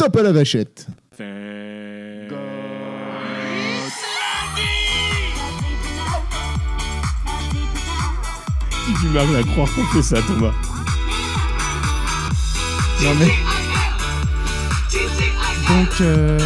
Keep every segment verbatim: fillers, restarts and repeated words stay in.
Top à la vachette. J'ai du mal à croire qu'on fait ça, Thomas. Non mais... Donc... Euh...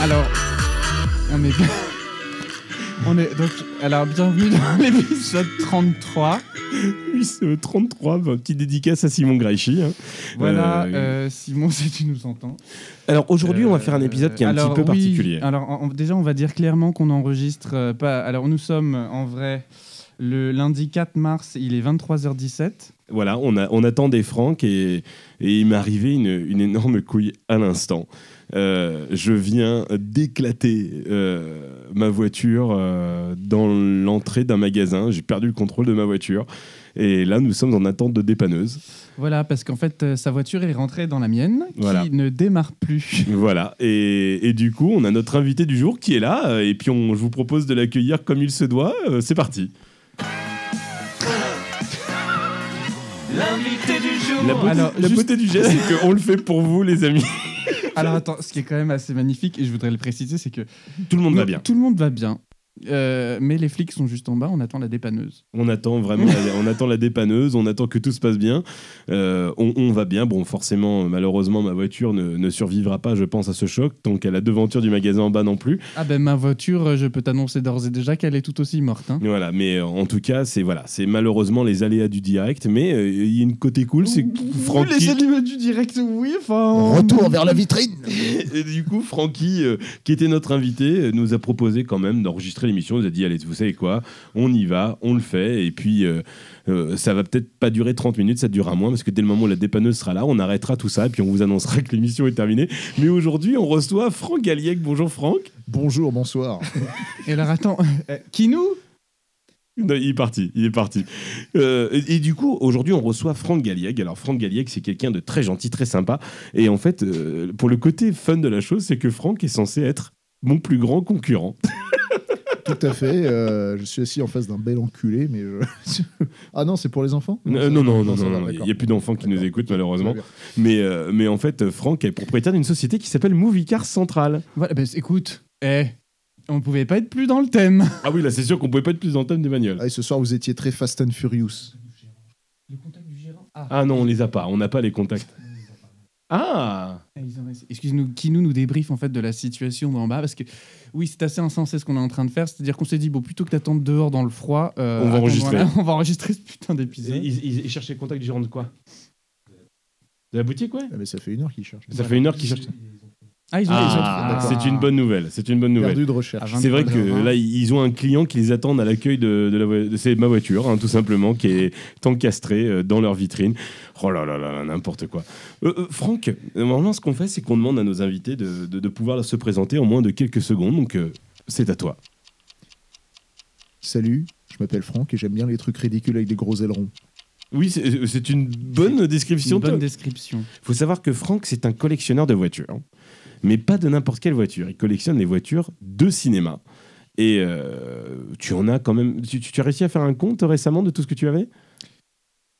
Alors... On est... On est... Donc... Alors, bienvenue dans l'épisode trente-trois. Oui, c'est trente-trois, bah, petite dédicace à Simon Greichy. Hein. Voilà, euh, euh, Simon, si tu nous entends. Alors aujourd'hui, euh, on va faire un épisode qui est alors, un petit peu oui, particulier. Alors on, déjà, on va dire clairement qu'on enregistre euh, pas... Alors nous sommes en vrai le lundi quatre mars, il est vingt-trois heures dix-sept. Voilà, on, a, on attendait Franck et, et il m'est arrivé une, une énorme couille à l'instant. Euh, je viens d'éclater euh, ma voiture euh, dans l'entrée d'un magasin. J'ai perdu le contrôle de ma voiture. Et là, nous sommes en attente de dépanneuse. Voilà, parce qu'en fait, euh, sa voiture est rentrée dans la mienne, qui voilà. ne démarre plus. Voilà, et, et du coup, on a notre invité du jour qui est là. Et puis, on, je vous propose de l'accueillir comme il se doit. Euh, c'est parti. L'invité du jour. La beauté, Alors, la juste... beauté du geste, c'est qu'on le fait pour vous, les amis. Alors attends, ce qui est quand même assez magnifique, et je voudrais le préciser, c'est que... Tout le monde nous, va bien. Tout le monde va bien, euh, mais les flics sont juste en bas, on attend la dépanneuse. On attend vraiment, la, on attend la dépanneuse, on attend que tout se passe bien, euh, on, on va bien. Bon, forcément, malheureusement, ma voiture ne, ne survivra pas, je pense, à ce choc, donc à la devanture du magasin en bas non plus. Ah ben, ma voiture, je peux t'annoncer d'ores et déjà qu'elle est tout aussi morte. Hein. Voilà, mais en tout cas, c'est, voilà, c'est malheureusement les aléas du direct, mais il euh, y a une côté cool, c'est que Francky... Les aléas du direct, oui, enfin... Retour vers la vitrine. Et du coup, Francky, euh, qui était notre invité, euh, nous a proposé quand même d'enregistrer l'émission. Il nous a dit, allez, vous savez quoi, on y va, on le fait. Et puis, euh, euh, ça va peut-être pas durer trente minutes, ça durera moins, parce que dès le moment où la dépanneuse sera là, on arrêtera tout ça, et puis on vous annoncera que l'émission est terminée. Mais aujourd'hui, on reçoit Franck Galliègue. Bonjour, Franck. Bonjour, bonsoir. Et alors, attends, euh, qui nous ? Non, il est parti, il est parti. Euh, et, et du coup, aujourd'hui, on reçoit Franck Galliègue. Alors, Franck Galliègue, c'est quelqu'un de très gentil, très sympa. Et en fait, euh, pour le côté fun de la chose, c'est que Franck est censé être mon plus grand concurrent. Tout à fait. Euh, je suis assis en face d'un bel enculé, mais je... Ah non, c'est pour les enfants ? Non, euh, non, non, non, non, non. Il n'y a plus d'enfants qui d'accord. nous écoutent, malheureusement. Mais, euh, mais en fait, Franck est propriétaire d'une société qui s'appelle Movie Car Central. Voilà, bah, écoute, eh... on pouvait pas être plus dans le thème. Ah oui, là, c'est sûr qu'on pouvait pas être plus dans le thème des bagnoles. Ah, et ce soir, vous étiez très Fast and Furious. Le contact du gérant. Ah, ah non, on les a pas. On n'a pas les contacts. Ah, excusez-nous, qui nous nous débriefe en fait de la situation d'en bas, parce que oui, c'est assez insensé ce qu'on est en train de faire, c'est-à-dire qu'on s'est dit bon, plutôt que d'attendre dehors dans le froid, euh, on va enregistrer, on va enregistrer ce putain d'épisode. Ils cherchaient le contact du gérant de quoi ? De la boutique, ouais. Ah, mais ça fait une heure qu'ils cherchent. Ça fait une heure qu'ils cherchent. Ah, ils ont ah, les autres. C'est une bonne nouvelle. C'est une bonne nouvelle. Perdu de recherche. C'est vrai que là, ils ont un client qui les attend à l'accueil de, de, la, de c'est ma voiture, hein, tout simplement, qui est encastrée dans leur vitrine. Oh là là là, n'importe quoi. Euh, euh, Franck, normalement, ce qu'on fait, c'est qu'on demande à nos invités de, de, de pouvoir se présenter en moins de quelques secondes. Donc, euh, c'est à toi. Salut, je m'appelle Franck et j'aime bien les trucs ridicules avec des gros ailerons. Oui, c'est, c'est une bonne c'est description. Une bonne description. Il faut savoir que Franck, c'est un collectionneur de voitures. Mais pas de n'importe quelle voiture. Il collectionne les voitures de cinéma. Et euh, tu en as quand même... Tu, tu as réussi à faire un compte récemment de tout ce que tu avais ?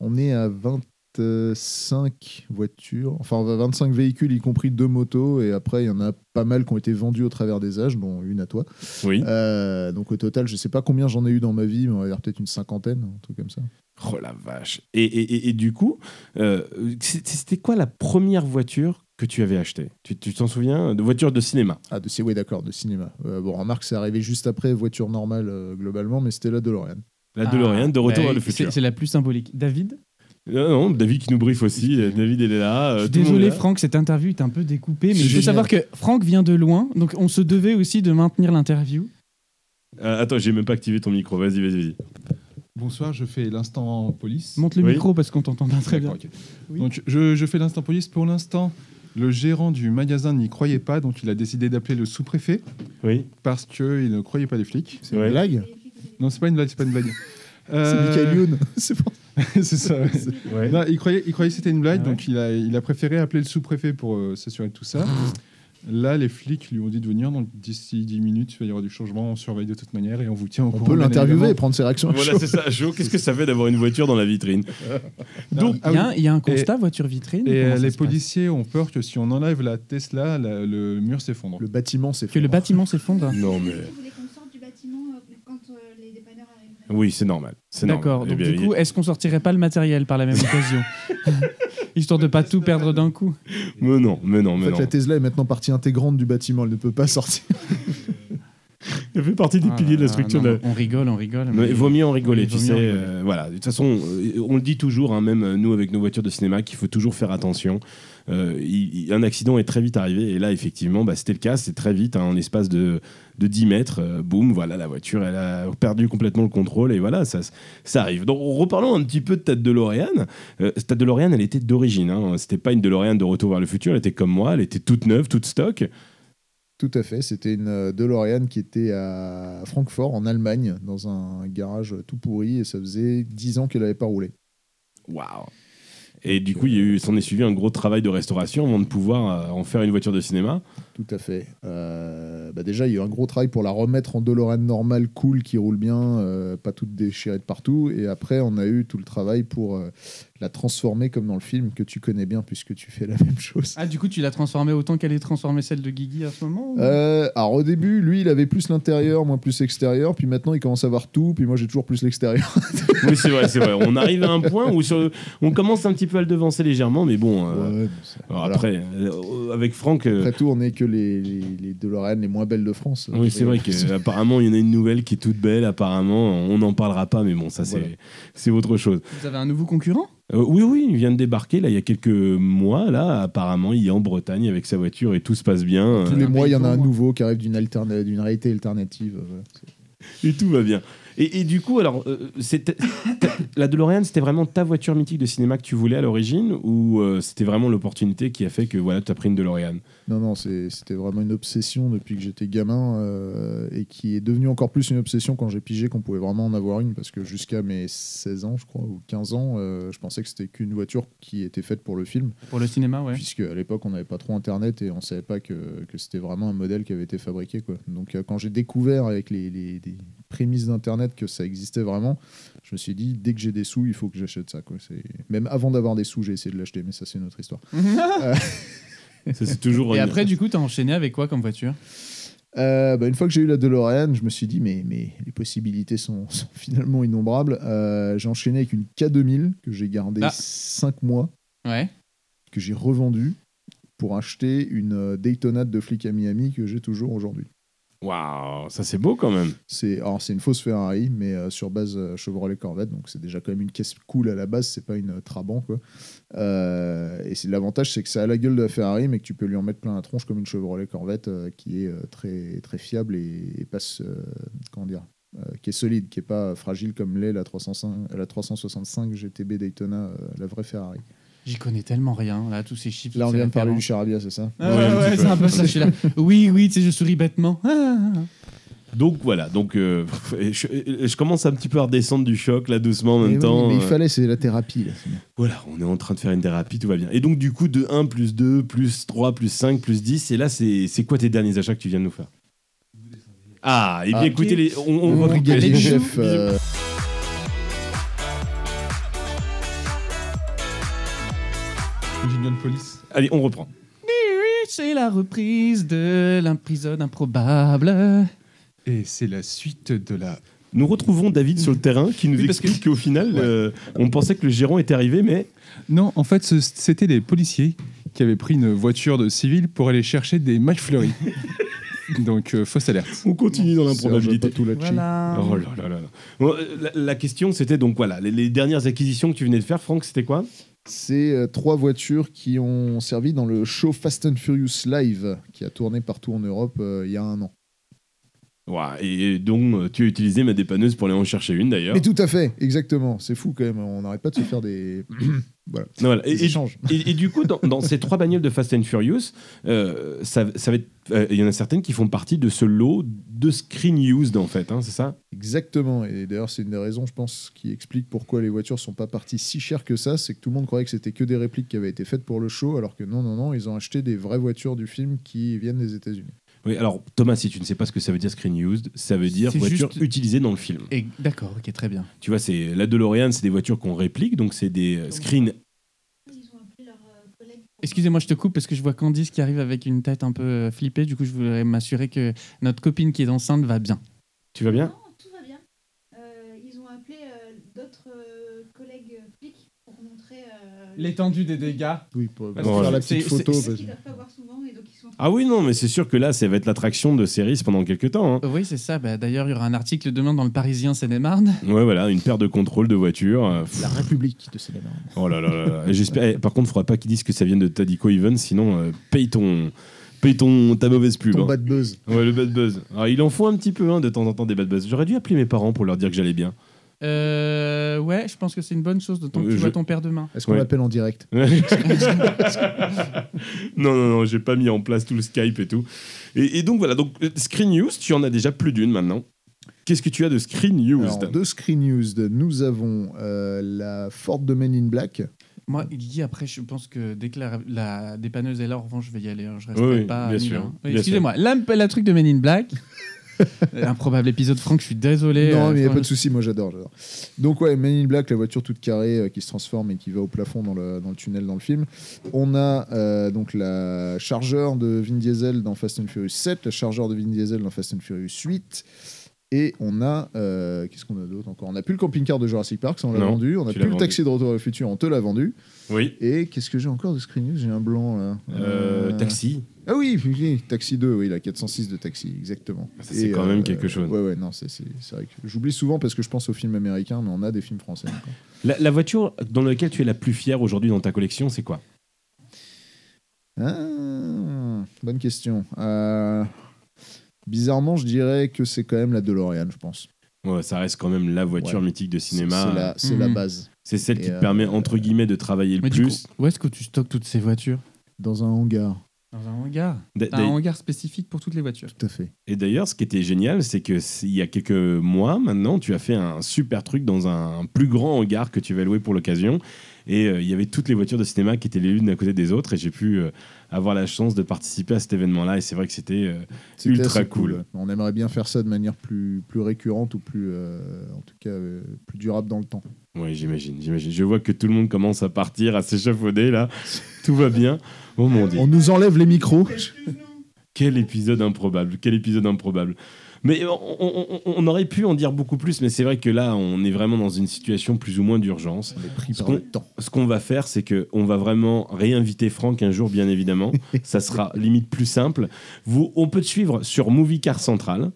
On est à vingt-cinq voitures. Enfin, vingt-cinq véhicules, y compris deux motos. Et après, il y en a pas mal qui ont été vendus au travers des âges, dont une à toi. Oui. Euh, donc au total, je ne sais pas combien j'en ai eu dans ma vie, mais on va dire peut-être une cinquantaine, un truc comme ça. Oh la vache. Et, et, et, et du coup, euh, c'était quoi la première voiture que tu avais acheté ? Tu, tu t'en souviens ? De voiture de cinéma. Ah, de oui, d'accord, de cinéma. Euh, bon, remarque, c'est arrivé juste après voiture normale, euh, globalement, mais c'était la DeLorean. La ah, DeLorean, de Retour bah, au Futur. C'est, c'est la plus symbolique. David ? Non, non, David qui nous briefe aussi. David, il est là. Je suis désolé, là. Franck, cette interview est un peu découpée, mais c'est je veux génial. Savoir que Franck vient de loin, donc on se devait aussi de maintenir l'interview. Euh, attends, j'ai même pas activé ton micro. Vas-y, vas-y, vas-y. Bonsoir, je fais l'instant police. Monte le oui. micro parce qu'on t'entend pas très bien. Okay. Oui. Donc, je, je fais l'instant police. Pour l'instant, le gérant du magasin n'y croyait pas, donc il a décidé d'appeler le sous-préfet. Oui. Parce qu'il ne croyait pas les flics. C'est une blague ? Non, c'est pas une blague, c'est pas une blague. Euh... C'est Michael Youn. C'est pas... c'est ça. Ouais. C'est... Ouais. Non, il croyait, il croyait que c'était une blague, ah ouais. donc il a, il a préféré appeler le sous-préfet pour euh, s'assurer de tout ça. Là, les flics lui ont dit de venir, donc d'ici dix minutes, il y aura du changement, on surveille de toute manière et on vous tient au courant. On peut l'interviewer et prendre ses réactions. Voilà, c'est ça. Jo, qu'est-ce que ça fait d'avoir une voiture dans la vitrine? Donc, il ah, y, y a un constat, et, voiture vitrine. Et les policiers ont peur que si on enlève la Tesla, la, le mur s'effondre. Le bâtiment s'effondre. Que le bâtiment s'effondre. Non, mais... Oui, c'est normal. C'est D'accord. Normal. Donc, eh bien, du coup, est-ce qu'on sortirait pas le matériel par la même occasion, histoire de pas tout perdre d'un coup? Mais non, mais non, mais non. En fait, non. La Tesla est maintenant partie intégrante du bâtiment. Elle ne peut pas sortir. Elle fait partie des ah, piliers de la structure. Non, de la... On rigole, on rigole. Mais... Il vaut mieux en rigoler, oui, tu sais. Euh, voilà. De toute façon, on le dit toujours, hein, même nous avec nos voitures de cinéma, qu'il faut toujours faire attention. Euh, il, il, un accident est très vite arrivé et là effectivement bah, c'était le cas, c'est très vite hein, en espace de, de dix mètres, euh, boum, voilà, la voiture elle a perdu complètement le contrôle et voilà, ça, ça arrive. Donc reparlons un petit peu de ta DeLorean. euh, ta DeLorean elle était d'origine, hein, c'était pas une DeLorean de Retour vers le futur, elle était comme moi, elle était toute neuve, toute stock. Tout à fait, c'était une DeLorean qui était à Francfort en Allemagne dans un garage tout pourri et ça faisait dix ans qu'elle n'avait pas roulé. Waouh. Et du coup, il y a eu, s'en est suivi un gros travail de restauration avant de pouvoir en faire une voiture de cinéma. Tout à fait. Euh, bah déjà, il y a eu un gros travail pour la remettre en DeLorean normale, cool, qui roule bien, euh, pas toute déchirée de partout. Et après, on a eu tout le travail pour euh, la transformer comme dans le film, que tu connais bien puisque tu fais la même chose. Ah, du coup, tu l'as transformée autant qu'elle est transformée celle de Guigui à ce moment ou... euh, Alors, au début, lui, il avait plus l'intérieur, moi plus l'extérieur. Puis maintenant, il commence à voir tout. Puis moi, j'ai toujours plus l'extérieur. Oui, c'est vrai, c'est vrai. On arrive à un point où sur... on commence un petit peu va le devancer légèrement, mais bon. Euh, ouais, alors voilà. Après, euh, avec Franck. Euh... Après tout, on n'est que les, les, les DeLorean les moins belles de France. Oui, c'est vrai qu'apparemment, il y en a une nouvelle qui est toute belle. Apparemment, on n'en parlera pas, mais bon, ça, voilà. c'est, c'est autre chose. Vous avez un nouveau concurrent ? Euh, oui, oui, il vient de débarquer là, il y a quelques mois. Là, apparemment, il est en Bretagne avec sa voiture et tout se passe bien. Tous les euh, mois, il y en a un nouveau qui arrive d'une, alterna- d'une réalité alternative. Voilà. Et tout va bien. Et, et du coup, alors, euh, c'était, la DeLorean, c'était vraiment ta voiture mythique de cinéma que tu voulais à l'origine ou euh, c'était vraiment l'opportunité qui a fait que voilà, tu as pris une DeLorean ? Non, non, c'est, c'était vraiment une obsession depuis que j'étais gamin euh, et qui est devenue encore plus une obsession quand j'ai pigé qu'on pouvait vraiment en avoir une parce que jusqu'à mes seize ans, je crois, ou quinze ans, euh, je pensais que c'était qu'une voiture qui était faite pour le film. Pour le cinéma, ouais. Puisque à l'époque, on n'avait pas trop Internet et on ne savait pas que, que c'était vraiment un modèle qui avait été fabriqué, quoi. Donc, euh, quand j'ai découvert avec les, les, les prémices d'Internet que ça existait vraiment, je me suis dit dès que j'ai des sous, il faut que j'achète ça, quoi. C'est... Même avant d'avoir des sous, j'ai essayé de l'acheter, mais ça c'est une autre histoire. euh... ça, c'est toujours. Et un... après, du coup, t'as enchaîné avec quoi comme voiture ? Euh, bah, une fois que j'ai eu la DeLorean, je me suis dit mais, mais les possibilités sont, sont finalement innombrables. Euh, j'ai enchaîné avec une K deux mille que j'ai gardée ah. cinq mois, ouais. que j'ai revendue pour acheter une Daytonade de flic à Miami que j'ai toujours aujourd'hui. Waouh, ça c'est beau quand même. C'est, alors c'est une fausse Ferrari, mais euh, sur base euh, Chevrolet Corvette, donc c'est déjà quand même une caisse cool à la base, c'est pas une euh, Trabant, quoi. Euh, et c'est, l'avantage, c'est que ça a la gueule de la Ferrari, mais que tu peux lui en mettre plein la tronche comme une Chevrolet Corvette euh, qui est euh, très, très fiable et, et passe, euh, comment dire, euh, qui est solide, qui est pas fragile comme l'est la, la trois cent soixante-cinq G T B Daytona, euh, la vraie Ferrari. J'y connais tellement rien, là, tous ces chiffres. Là, on vient de parler du charabia, c'est ça ? ah, Ouais, ouais, ouais c'est un peu ça, je suis là. Oui, oui, tu sais, je souris bêtement. Ah, ah, ah. Donc, voilà, donc, euh, je, je commence un petit peu à redescendre du choc, là, doucement, en même oui, temps. Mais il fallait, c'est la thérapie, là. Voilà, on est en train de faire une thérapie, tout va bien. Et donc, du coup, de un, plus deux, plus trois, plus cinq, plus dix, et là, c'est, c'est quoi tes derniers achats que tu viens de nous faire ? Ah, et bien, ah, écoutez, okay. les, on, on, on va regarder les chefs... Euh... Police. Allez, on reprend. C'est la reprise de l'emprisonne improbable. Et c'est la suite de la... Nous retrouvons David sur le terrain qui nous oui, explique que... qu'au final, ouais. euh, on pensait que le gérant était arrivé, mais... Non, en fait, c'était des policiers qui avaient pris une voiture de civil pour aller chercher des McFlurry. Donc, euh, fausse alerte. On continue dans l'improbabilité. Tout voilà. Oh là là là. Bon, la, la question, c'était donc, voilà, les, les dernières acquisitions que tu venais de faire, Franck, c'était quoi ? C'est euh, trois voitures qui ont servi dans le show Fast and Furious Live qui a tourné partout en Europe euh, il y a un an. Ouais, et donc tu as utilisé ma dépanneuse pour aller en chercher une d'ailleurs. Mais tout à fait, exactement. C'est fou quand même, on n'arrête pas de se faire des, voilà, non, voilà. Des et, échanges. Et, et du coup, dans, dans ces trois bagnoles de Fast and Furious, euh, ça, ça va être, euh, y en a certaines qui font partie de ce lot de screen used en fait, hein, c'est ça ? Exactement, et d'ailleurs c'est une des raisons, je pense, qui explique pourquoi les voitures ne sont pas parties si chères que ça, c'est que tout le monde croyait que c'était que des répliques qui avaient été faites pour le show, alors que non, non, non, ils ont acheté des vraies voitures du film qui viennent des États-Unis. Oui, alors Thomas, si tu ne sais pas ce que ça veut dire screen used, ça veut dire c'est voiture juste... utilisée dans le film. Et... D'accord, ok, très bien. Tu vois, c'est la DeLorean, c'est des voitures qu'on réplique, donc c'est des donc, screen. Ils ont appelé leur collègue. Excusez-moi, je te coupe parce que je vois Candice qui arrive avec une tête un peu flippée. Du coup, je voudrais m'assurer que notre copine qui est enceinte va bien. Tu vas bien ? Non, tout va bien. Euh, ils ont appelé euh, d'autres euh, collègues flics pour montrer euh, l'étendue des dégâts. Oui, pour parce bon, faire la petite c'est, photo. C'est, c'est... Ah oui, non, mais c'est sûr que là, ça va être l'attraction de séries pendant quelques temps. Hein. Oui, c'est ça. Bah, d'ailleurs, il y aura un article demain dans le Parisien Seine-et-Marne. Ouais, voilà, une paire de contrôles de voitures. Euh, la République de Seine-et-Marne. Oh là là là. là. J'espère... Par contre, il ne faudra pas qu'ils disent que ça vient de Teddy Coeven, sinon euh, paye ton... Paye ton, ta mauvaise pub. Ton hein. bad buzz. Ouais, le bad buzz. Alors, il en faut un petit peu, hein, de temps en temps, des bad buzz. J'aurais dû appeler mes parents pour leur dire que j'allais bien. Euh, ouais, je pense que c'est une bonne chose, d'autant que tu je... vois ton père demain. Est-ce qu'on ouais. l'appelle en direct ? Non, non, non, j'ai pas mis en place tout le Skype et tout. Et, et donc voilà, donc Screen News, tu en as déjà plus d'une maintenant. Qu'est-ce que tu as de Screen News ? Alors, de Screen News, nous avons euh, la Ford de Men in Black. Moi, Guy, après, je pense que dès que la, la dépanneuse est là, en revanche, je vais y aller. Je resterai oui, pas. Bien sûr, oui, bien excusez-moi, la, la truc de Men in Black. Improbable épisode, Franck, je suis désolé. Non, mais il n'y a pas de souci, moi j'adore, j'adore. Donc, ouais, Men in Black, la voiture toute carrée euh, qui se transforme et qui va au plafond dans le, dans le tunnel dans le film. On a euh, donc la Charger de Vin Diesel dans Fast and Furious sept, la Charger de Vin Diesel dans Fast and Furious huit. Et on a. Euh, qu'est-ce qu'on a d'autre encore ? On n'a plus le camping-car de Jurassic Park, ça on l'a non, vendu. On n'a plus le taxi de Retour au Futur, on te l'a vendu. Oui. Et qu'est-ce que j'ai encore de Screen News ? J'ai un blanc là. Euh, euh... Taxi. Ah oui, oui, Taxi deux, oui, la quatre cent six de Taxi, exactement. Ça, c'est et, quand euh, même quelque chose. Ouais, ouais, non, c'est, c'est, c'est vrai que j'oublie souvent parce que je pense aux films américains, mais on a des films français. La, la voiture dans laquelle tu es la plus fière aujourd'hui dans ta collection, c'est quoi ? Ah, bonne question. Euh. Bizarrement, je dirais que c'est quand même la DeLorean, je pense. Ouais, ça reste quand même la voiture ouais. mythique de cinéma. C'est la, c'est mmh. la base. C'est celle et qui euh, te permet, entre guillemets, de travailler le plus. Coup, où est-ce que tu stockes toutes ces voitures ? Dans un hangar. Dans un hangar d- T'as d- un hangar spécifique pour toutes les voitures. Tout à fait. Et d'ailleurs, ce qui était génial, c'est qu'il y a quelques mois, maintenant, tu as fait un super truc dans un plus grand hangar que tu vas louer pour l'occasion. Et il euh, y avait toutes les voitures de cinéma qui étaient les unes à côté des autres. Et j'ai pu... Euh, avoir la chance de participer à cet événement-là, et c'est vrai que c'était, euh, c'était ultra cool. cool. On aimerait bien faire ça de manière plus, plus récurrente ou plus, euh, en tout cas, euh, plus durable dans le temps. Oui, j'imagine, j'imagine. Je vois que tout le monde commence à partir, à s'échafauder, là. Tout va bien. Oh mon Dieu. On nous enlève les micros. Quel épisode improbable, quel épisode improbable. Mais on, on, on aurait pu en dire beaucoup plus, mais c'est vrai que là, on est vraiment dans une situation plus ou moins d'urgence. On est pris par le temps. Ce qu'on va faire, c'est qu'on va vraiment réinviter Franck un jour, bien évidemment. Ça sera limite plus simple. Vous, on peut te suivre sur Movie Car Central.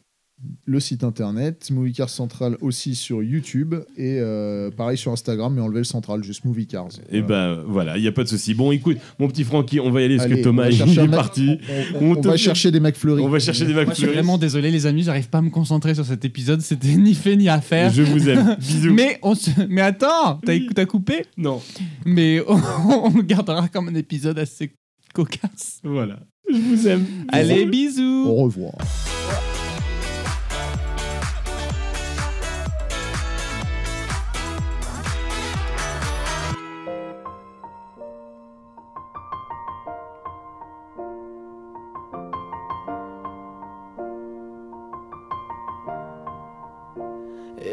Le site internet, Movie Car Central aussi sur YouTube et euh, pareil sur Instagram, mais enlever le central, juste Movie Cars. Et ben bah, voilà, il n'y a pas de souci. Bon, écoute, mon petit Francky, on va y aller parce Allez, que Thomas il est parti. On, on, on, on va chercher des McFlurry. On va chercher des McFlurry. Moi, je suis vraiment désolé, les amis, j'arrive pas à me concentrer sur cet épisode. C'était ni fait ni à faire. Je vous aime. Bisous. Mais, on se... mais attends, t'as, t'as coupé ? Non. Mais on, on gardera comme un épisode assez cocasse. Voilà. Je vous aime. Allez, bisous. Au revoir.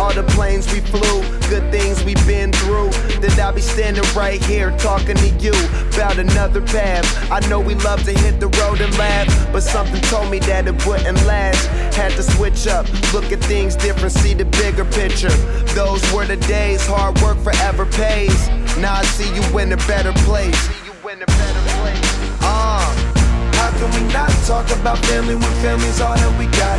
All the planes we flew, good things we've been through. Then I'll be standing right here talking to you about another path. I know we love to hit the road and laugh, but something told me that it wouldn't last. Had to switch up, look at things different, see the bigger picture. Those were the days, hard work forever pays. Now I see you in a better place. Uh How can we not talk about family when family's all that we got?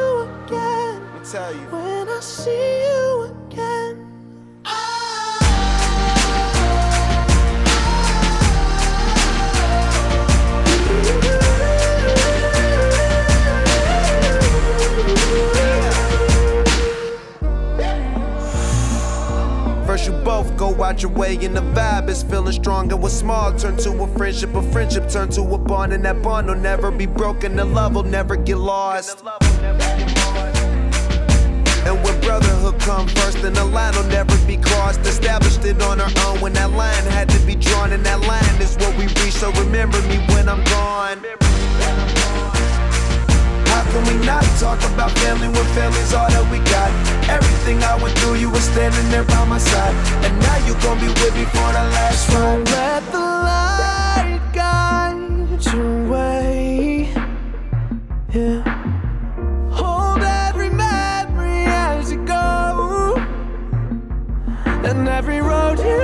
again. Let me tell you. When I see you again. First you both go out your way and the vibe is feeling strong, and what's small turn to a friendship, a friendship turn to a bond, and that bond will never be broken, the love will never get lost. And when brotherhood come first, then the line will never be crossed. Established it on our own when that line had to be drawn, and that line is what we reach, so remember me when I'm gone. How can we not talk about family when family's all that we got? Everything I went through, you were standing there by my side, and now you gon' be with me for the last ride. So let the light guide your way, yeah. Hold every memory as you go, and every road you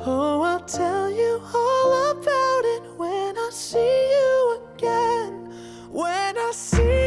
Oh, I'll tell you all about it when I see you again. When I see